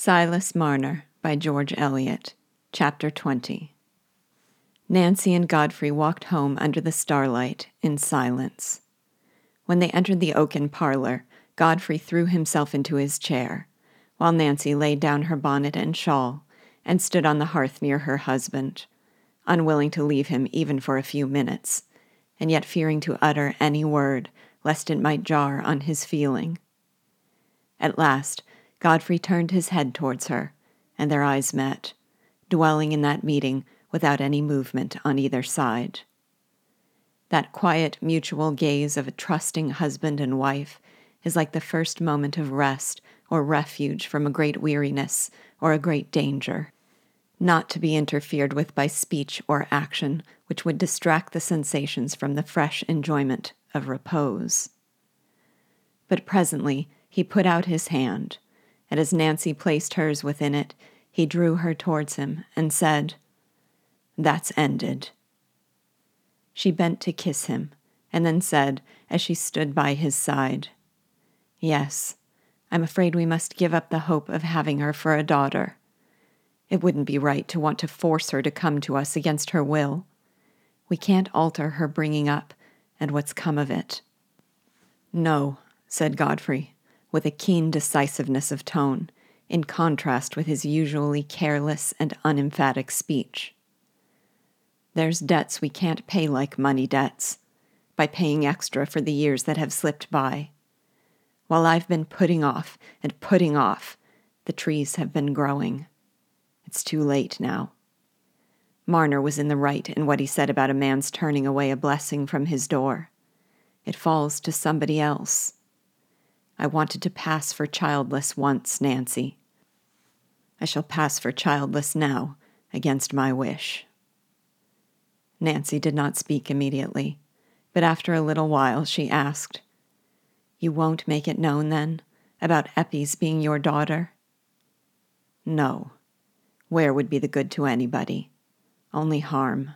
Silas Marner by George Eliot, Chapter 20. Nancy and Godfrey walked home under the starlight in silence. When they entered the oaken parlor, Godfrey threw himself into his chair, while Nancy laid down her bonnet and shawl and stood on the hearth near her husband, unwilling to leave him even for a few minutes, and yet fearing to utter any word lest it might jar on his feeling. At last, Godfrey turned his head towards her, and their eyes met, dwelling in that meeting without any movement on either side. That quiet, mutual gaze of a trusting husband and wife is like the first moment of rest or refuge from a great weariness or a great danger, not to be interfered with by speech or action which would distract the sensations from the fresh enjoyment of repose. But presently he put out his hand, and as Nancy placed hers within it, he drew her towards him and said, "That's ended." She bent to kiss him, and then said, as she stood by his side, "Yes, I'm afraid we must give up the hope of having her for a daughter. It wouldn't be right to want to force her to come to us against her will. We can't alter her bringing up and what's come of it." "No," said Godfrey, with a keen decisiveness of tone, in contrast with his usually careless and unemphatic speech. "There's debts we can't pay like money debts, by paying extra for the years that have slipped by. While I've been putting off and putting off, the trees have been growing. It's too late now. Marner was in the right in what he said about a man's turning away a blessing from his door. It falls to somebody else. I wanted to pass for childless once, Nancy. I shall pass for childless now, against my wish." Nancy did not speak immediately, but after a little while she asked, "You won't make it known, then, about Eppie's being your daughter?" "No. Where would be the good to anybody? Only harm.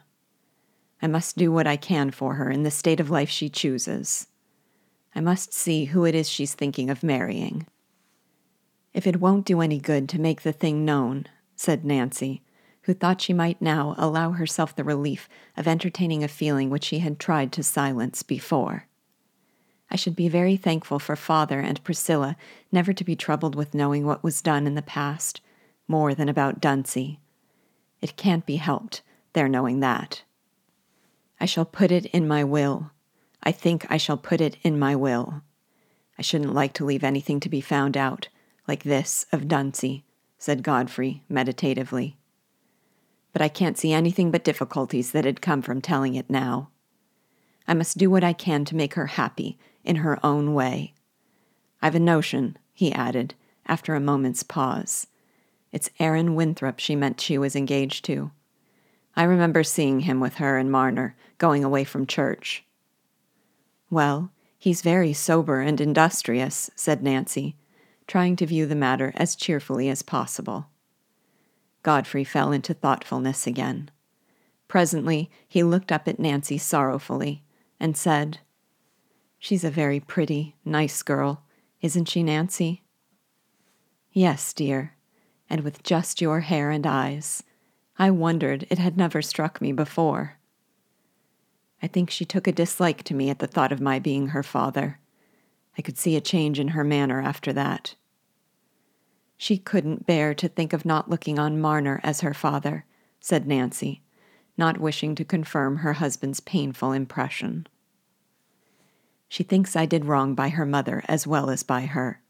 I must do what I can for her in the state of life she chooses. I must see who it is she's thinking of marrying." "If it won't do any good to make the thing known," said Nancy, who thought she might now allow herself the relief of entertaining a feeling which she had tried to silence before, "I should be very thankful for Father and Priscilla never to be troubled with knowing what was done in the past, more than about Duncie. It can't be helped, their knowing that. I shall put it in my will. I think I shall put it in my will. I shouldn't like to leave anything to be found out, like this of Duncie," said Godfrey meditatively. "But I can't see anything but difficulties that had come from telling it now. I must do what I can to make her happy, in her own way. I've a notion," he added, after a moment's pause. "It's Aaron Winthrop she meant she was engaged to. I remember seeing him with her and Marner, going away from church." "Well, he's very sober and industrious," said Nancy, trying to view the matter as cheerfully as possible. Godfrey fell into thoughtfulness again. Presently he looked up at Nancy sorrowfully, and said, "She's a very pretty, nice girl, isn't she, Nancy?" "Yes, dear, and with just your hair and eyes. I wondered it had never struck me before. I think she took a dislike to me at the thought of my being her father. I could see a change in her manner after that. She couldn't bear to think of not looking on Marner as her father," said Nancy, not wishing to confirm her husband's painful impression. "She thinks I did wrong by her mother as well as by her.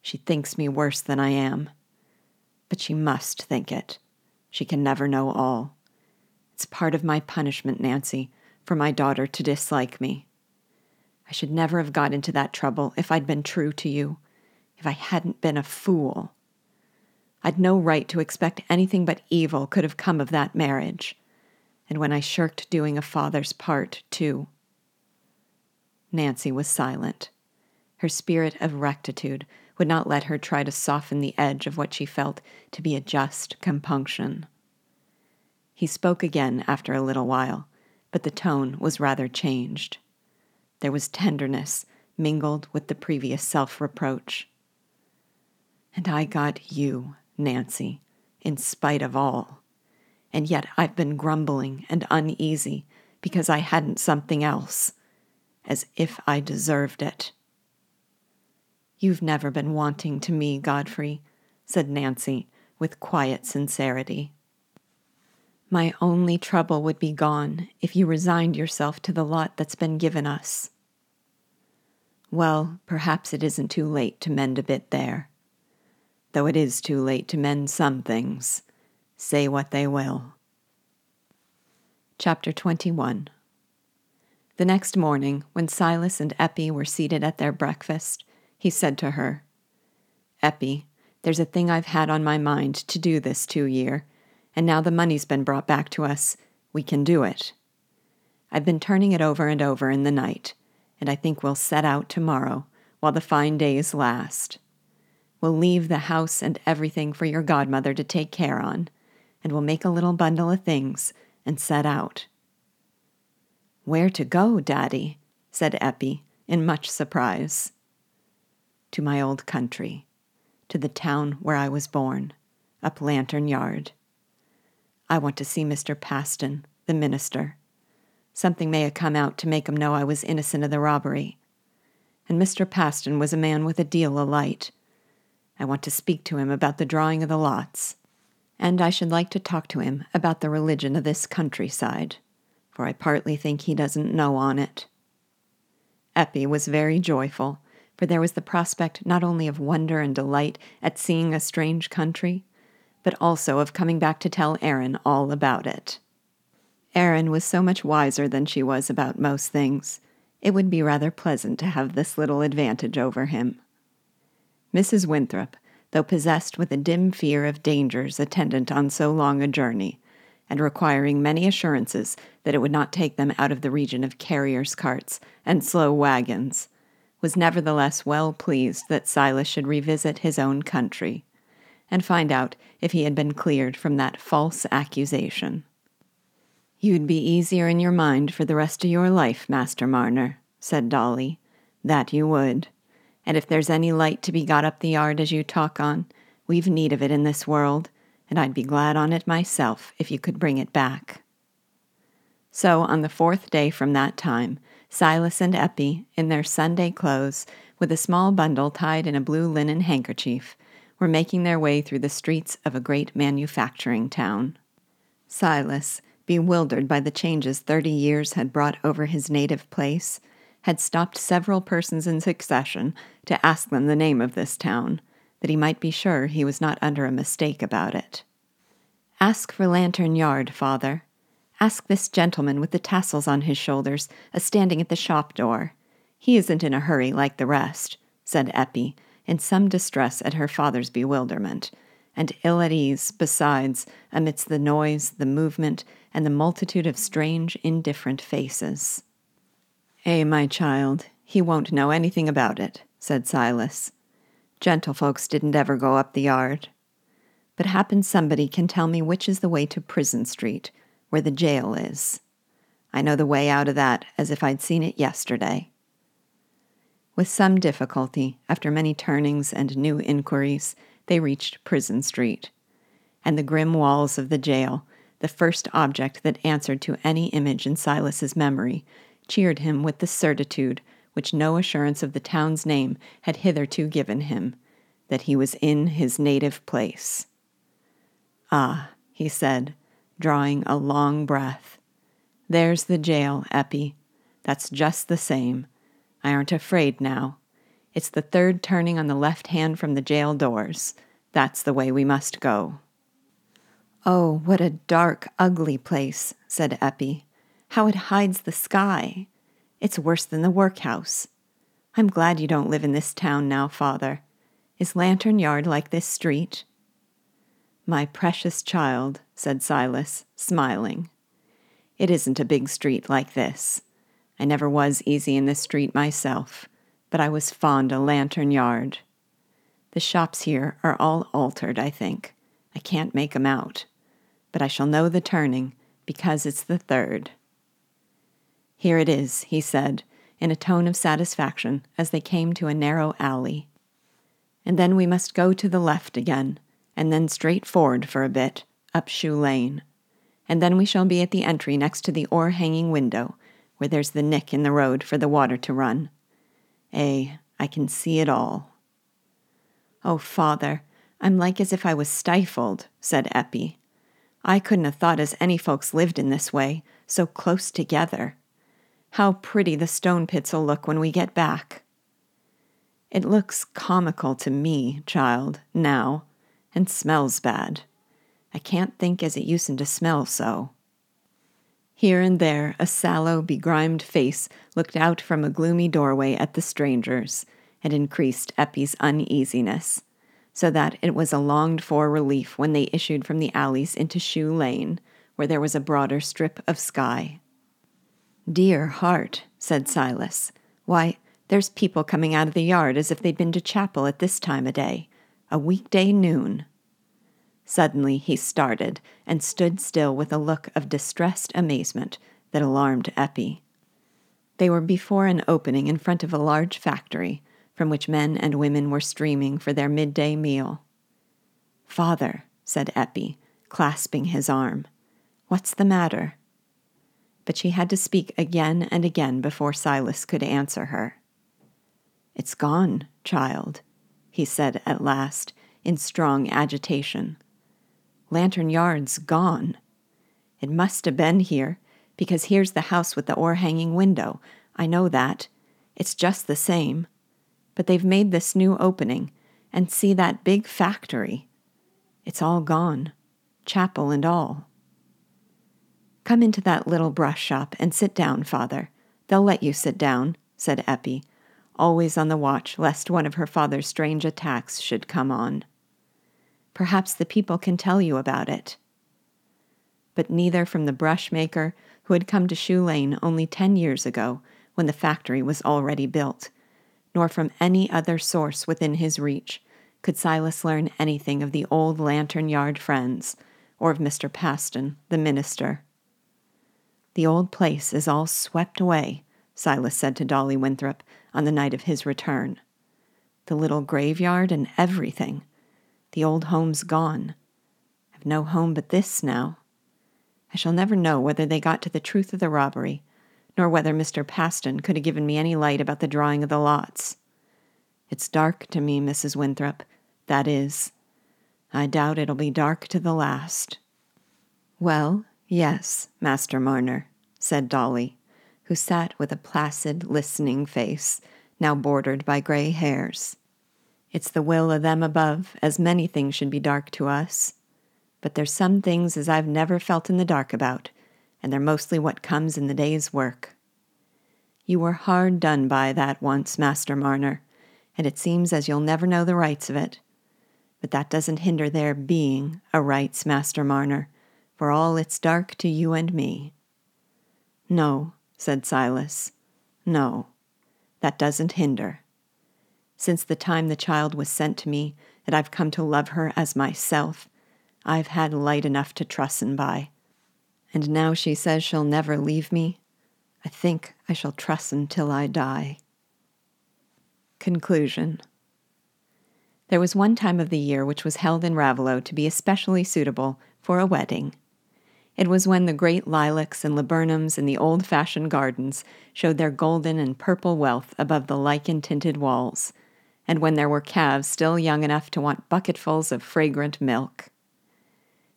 She thinks me worse than I am. But she must think it. She can never know all. It's part of my punishment, Nancy, for my daughter to dislike me. I should never have got into that trouble if I'd been true to you, if I hadn't been a fool. I'd no right to expect anything but evil could have come of that marriage, and when I shirked doing a father's part, too." Nancy was silent. Her spirit of rectitude would not let her try to soften the edge of what she felt to be a just compunction. He spoke again after a little while, but the tone was rather changed. There was tenderness mingled with the previous self-reproach. And I got you, Nancy, in spite of all. And yet I've been grumbling and uneasy because I hadn't something else, as if I deserved it. You've never been wanting to me, Godfrey, said Nancy with quiet sincerity. My only trouble would be gone if you resigned yourself to the lot that's been given us. Well, perhaps it isn't too late to mend a bit there, though it is too late to mend some things, say what they will. Chapter 21. The next morning, when Silas and Eppie were seated at their breakfast, he said to her, "Eppie, there's a thing I've had on my mind to do this 2 year, and now the money's been brought back to us, we can do it. I've been turning it over and over in the night, and I think we'll set out tomorrow while the fine days last. We'll leave the house and everything for your godmother to take care on, and we'll make a little bundle of things and set out." "Where to go, Daddy?" said Eppie, in much surprise. "To my old country, to the town where I was born, up Lantern Yard. I want to see Mr. Paston, the minister. Something may have come out to make him know I was innocent of the robbery. And Mr. Paston was a man with a deal of light. I want to speak to him about the drawing of the lots, and I should like to talk to him about the religion of this countryside, for I partly think he doesn't know on it." Eppie was very joyful, for there was the prospect not only of wonder and delight at seeing a strange country, but also of coming back to tell Aaron all about it. Aaron was so much wiser than she was about most things, it would be rather pleasant to have this little advantage over him. Mrs. Winthrop, though possessed with a dim fear of dangers attendant on so long a journey, and requiring many assurances that it would not take them out of the region of carriers' carts and slow wagons, was nevertheless well pleased that Silas should revisit his own country, and find out if he had been cleared from that false accusation. "You'd be easier in your mind for the rest of your life, Master Marner," said Dolly. "That you would. And if there's any light to be got up the yard as you talk on, we've need of it in this world, and I'd be glad on it myself if you could bring it back." So on the 4th day from that time, Silas and Eppie, in their Sunday clothes, with a small bundle tied in a blue linen handkerchief, were making their way through the streets of a great manufacturing town. Silas, bewildered by the changes 30 years had brought over his native place, had stopped several persons in succession to ask them the name of this town, that he might be sure he was not under a mistake about it. "Ask for Lantern Yard, Father. Ask this gentleman with the tassels on his shoulders, a-standing at the shop door. He isn't in a hurry like the rest," said Eppie, in some distress at her father's bewilderment, and ill at ease, besides, amidst the noise, the movement, and the multitude of strange, indifferent faces. "Eh, my child, he won't know anything about it," said Silas. "Gentlefolks didn't ever go up the yard. But happen somebody can tell me which is the way to Prison Street, where the jail is. I know the way out of that as if I'd seen it yesterday." With some difficulty, after many turnings and new inquiries, they reached Prison Street, and the grim walls of the jail, the first object that answered to any image in Silas's memory, cheered him with the certitude which no assurance of the town's name had hitherto given him, that he was in his native place. "Ah," he said, drawing a long breath, "there's the jail, Eppie. That's just the same. I aren't afraid now. It's the third turning on the left hand from the jail doors. That's the way we must go." "Oh, what a dark, ugly place," said Eppie. "How it hides the sky. It's worse than the workhouse. I'm glad you don't live in this town now, Father. Is Lantern Yard like this street?" "My precious child," said Silas, smiling, "it isn't a big street like this. I never was easy in this street myself, but I was fond of Lantern Yard. The shops here are all altered, I think. I can't make 'em out. But I shall know the turning, because it's the third." "Here it is," he said, in a tone of satisfaction, as they came to a narrow alley. and then we must go to the left again, and then straight forward for a bit, up Shoe Lane. And then we shall be at the entry next to the o'er-hanging window, where there's the nick in the road for the water to run. Ay, I can see it all. Oh, father, I'm like as if I was stifled, said Eppie. I couldn't have thought as any folks lived in this way, so close together. How pretty the Stone Pits'll look when we get back. It looks comical to me, child, now, and smells bad. I can't think as it usen't to smell so. Here and there a sallow, begrimed face looked out from a gloomy doorway at the strangers, and increased Eppie's uneasiness, so that it was a longed-for relief when they issued from the alleys into Shoe Lane, where there was a broader strip of sky. "Dear heart," said Silas, "why, there's people coming out of the yard as if they'd been to chapel at this time o' day, a weekday noon." Suddenly he started and stood still with a look of distressed amazement that alarmed Eppie. They were before an opening in front of a large factory, from which men and women were streaming for their midday meal. "Father," said Eppie, clasping his arm, "what's the matter?" But she had to speak again and again before Silas could answer her. "It's gone, child," he said at last, in strong agitation. "Lantern Yard's gone. It must have been here, because here's the house with the o'er-hanging window. I know that. It's just the same. But they've made this new opening, and see that big factory. It's all gone, chapel and all. Come into that little brush shop and sit down, father. They'll let you sit down," said Eppie, always on the watch lest one of her father's strange attacks should come on. "Perhaps the people can tell you about it." But neither from the brushmaker, who had come to Shoe Lane only 10 years ago, when the factory was already built, nor from any other source within his reach, could Silas learn anything of the old Lantern Yard friends, or of Mr. Paston, the minister. "The old place is all swept away," Silas said to Dolly Winthrop on the night of his return. "The little graveyard and everything. The old home's gone. I've no home but this now. I shall never know whether they got to the truth of the robbery, nor whether Mr. Paston could have given me any light about the drawing of the lots. It's dark to me, Mrs. Winthrop, that is. I doubt it'll be dark to the last." "Well, yes, Master Marner," said Dolly, who sat with a placid, listening face, now bordered by gray hairs. "It's the will of them above, as many things should be dark to us. But there's some things as I've never felt in the dark about, and they're mostly what comes in the day's work. You were hard done by that once, Master Marner, and it seems as you'll never know the rights of it. But that doesn't hinder there being a rights, Master Marner, for all it's dark to you and me." "No," said Silas, "no, that doesn't hinder. Since the time the child was sent to me, that I've come to love her as myself, I've had light enough to trusten by. And now she says she'll never leave me, I think I shall trusten till I die." Conclusion. There was one time of the year which was held in Raveloe to be especially suitable for a wedding. It was when the great lilacs and laburnums in the old-fashioned gardens showed their golden and purple wealth above the lichen-tinted walls, and when there were calves still young enough to want bucketfuls of fragrant milk.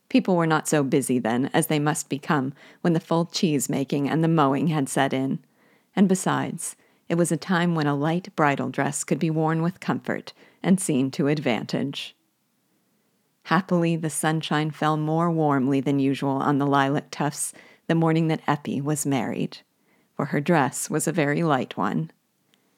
People were not so busy then as they must become when the full cheese-making and the mowing had set in, and besides, it was a time when a light bridal dress could be worn with comfort and seen to advantage. Happily, the sunshine fell more warmly than usual on the lilac tufts the morning that Eppie was married, for her dress was a very light one.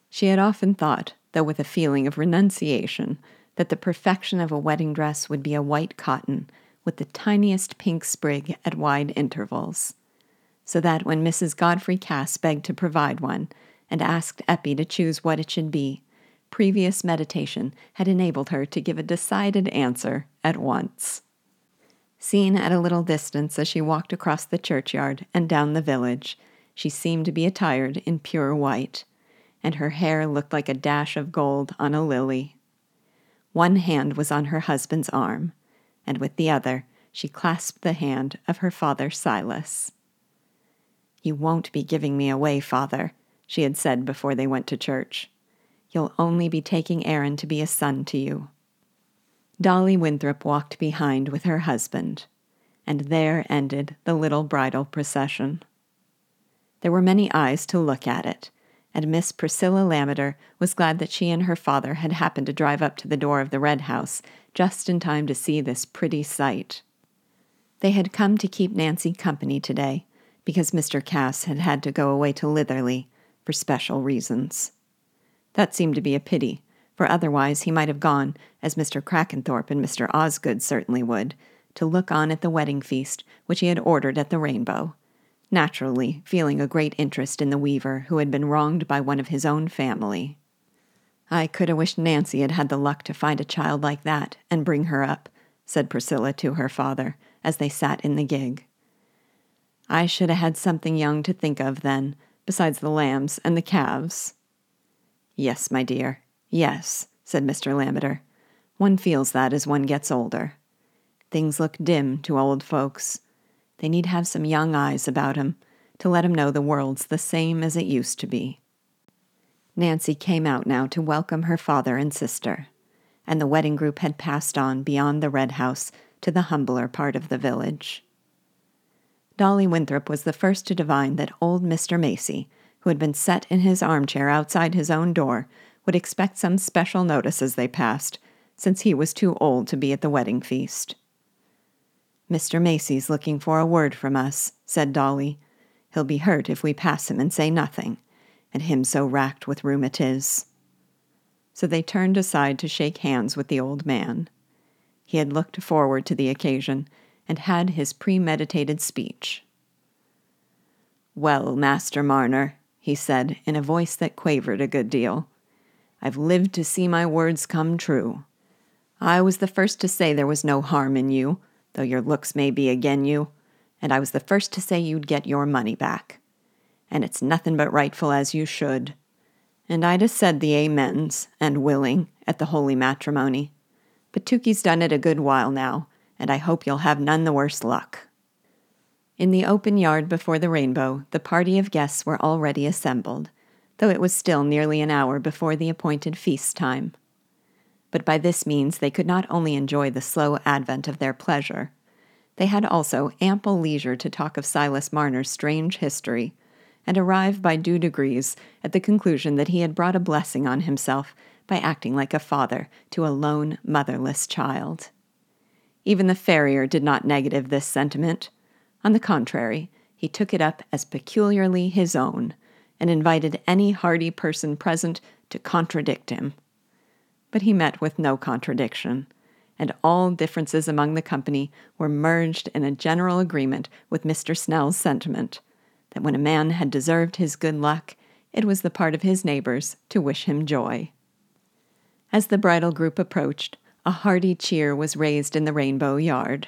She had often thought, though with a feeling of renunciation, that the perfection of a wedding dress would be a white cotton with the tiniest pink sprig at wide intervals, so that when Mrs. Godfrey Cass begged to provide one and asked Eppie to choose what it should be, previous meditation had enabled her to give a decided answer at once. Seen at a little distance as she walked across the churchyard and down the village, she seemed to be attired in pure white, and her hair looked like a dash of gold on a lily. One hand was on her husband's arm, and with the other she clasped the hand of her father, Silas. "You won't be giving me away, Father," she had said before they went to church. "You'll only be taking Aaron to be a son to you." Dolly Winthrop walked behind with her husband, and there ended the little bridal procession. There were many eyes to look at it, and Miss Priscilla Lammeter was glad that she and her father had happened to drive up to the door of the Red House just in time to see this pretty sight. They had come to keep Nancy company today, because Mr. Cass had had to go away to Litherley for special reasons. That seemed to be a pity, for otherwise he might have gone, as Mr. Crackenthorpe and Mr. Osgood certainly would, to look on at the wedding feast which he had ordered at the Rainbow, naturally feeling a great interest in the weaver who had been wronged by one of his own family. "I could have wished Nancy had had the luck to find a child like that and bring her up," said Priscilla to her father, as they sat in the gig. "I should have had something young to think of then, besides the lambs and the calves." "Yes, my dear, yes," said Mr. Lammeter. "One feels that as one gets older. Things look dim to old folks. They need have some young eyes about 'em to let 'em know the world's the same as it used to be." Nancy came out now to welcome her father and sister, and the wedding group had passed on beyond the Red House to the humbler part of the village. Dolly Winthrop was the first to divine that old Mr. Macy, who had been set in his armchair outside his own door, would expect some special notice as they passed, since he was too old to be at the wedding feast. "Mr. Macy's looking for a word from us," said Dolly. "He'll be hurt if we pass him and say nothing, and him so racked with rheumatiz." So they turned aside to shake hands with the old man. He had looked forward to the occasion, and had his premeditated speech. "Well, Master Marner," he said, in a voice that quavered a good deal, "I've lived to see my words come true. I was the first to say there was no harm in you, though your looks may be again you, and I was the first to say you'd get your money back. And it's nothing but rightful as you should. And I'd a said the amens, and willing, at the holy matrimony. But Tukey's done it a good while now, and I hope you'll have none the worse luck." In the open yard before the Rainbow, the party of guests were already assembled, though it was still nearly an hour before the appointed feast time. But by this means they could not only enjoy the slow advent of their pleasure, they had also ample leisure to talk of Silas Marner's strange history, and arrive by due degrees at the conclusion that he had brought a blessing on himself by acting like a father to a lone, motherless child. Even the farrier did not negative this sentiment. On the contrary, he took it up as peculiarly his own, and invited any hardy person present to contradict him. But he met with no contradiction, and all differences among the company were merged in a general agreement with Mr. Snell's sentiment, that when a man had deserved his good luck, it was the part of his neighbors to wish him joy. As the bridal group approached, a hearty cheer was raised in the Rainbow Yard,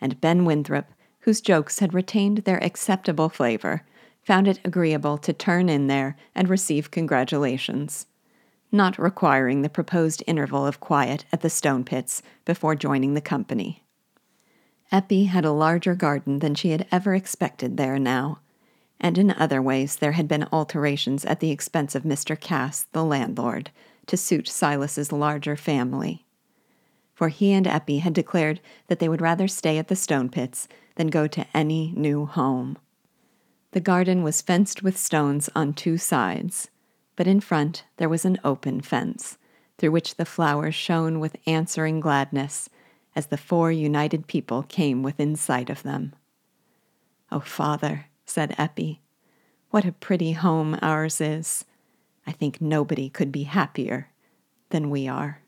and Ben Winthrop, whose jokes had retained their acceptable flavor, found it agreeable to turn in there and receive congratulations, not requiring the proposed interval of quiet at the Stone Pits before joining the company. Eppie had a larger garden than she had ever expected there now, and in other ways there had been alterations at the expense of Mr. Cass, the landlord, to suit Silas's larger family. For he and Eppie had declared that they would rather stay at the Stone Pits than go to any new home. The garden was fenced with stones on two sides, but in front there was an open fence, through which the flowers shone with answering gladness as the four united people came within sight of them. "Oh, Father," said Eppie, "what a pretty home ours is. I think nobody could be happier than we are."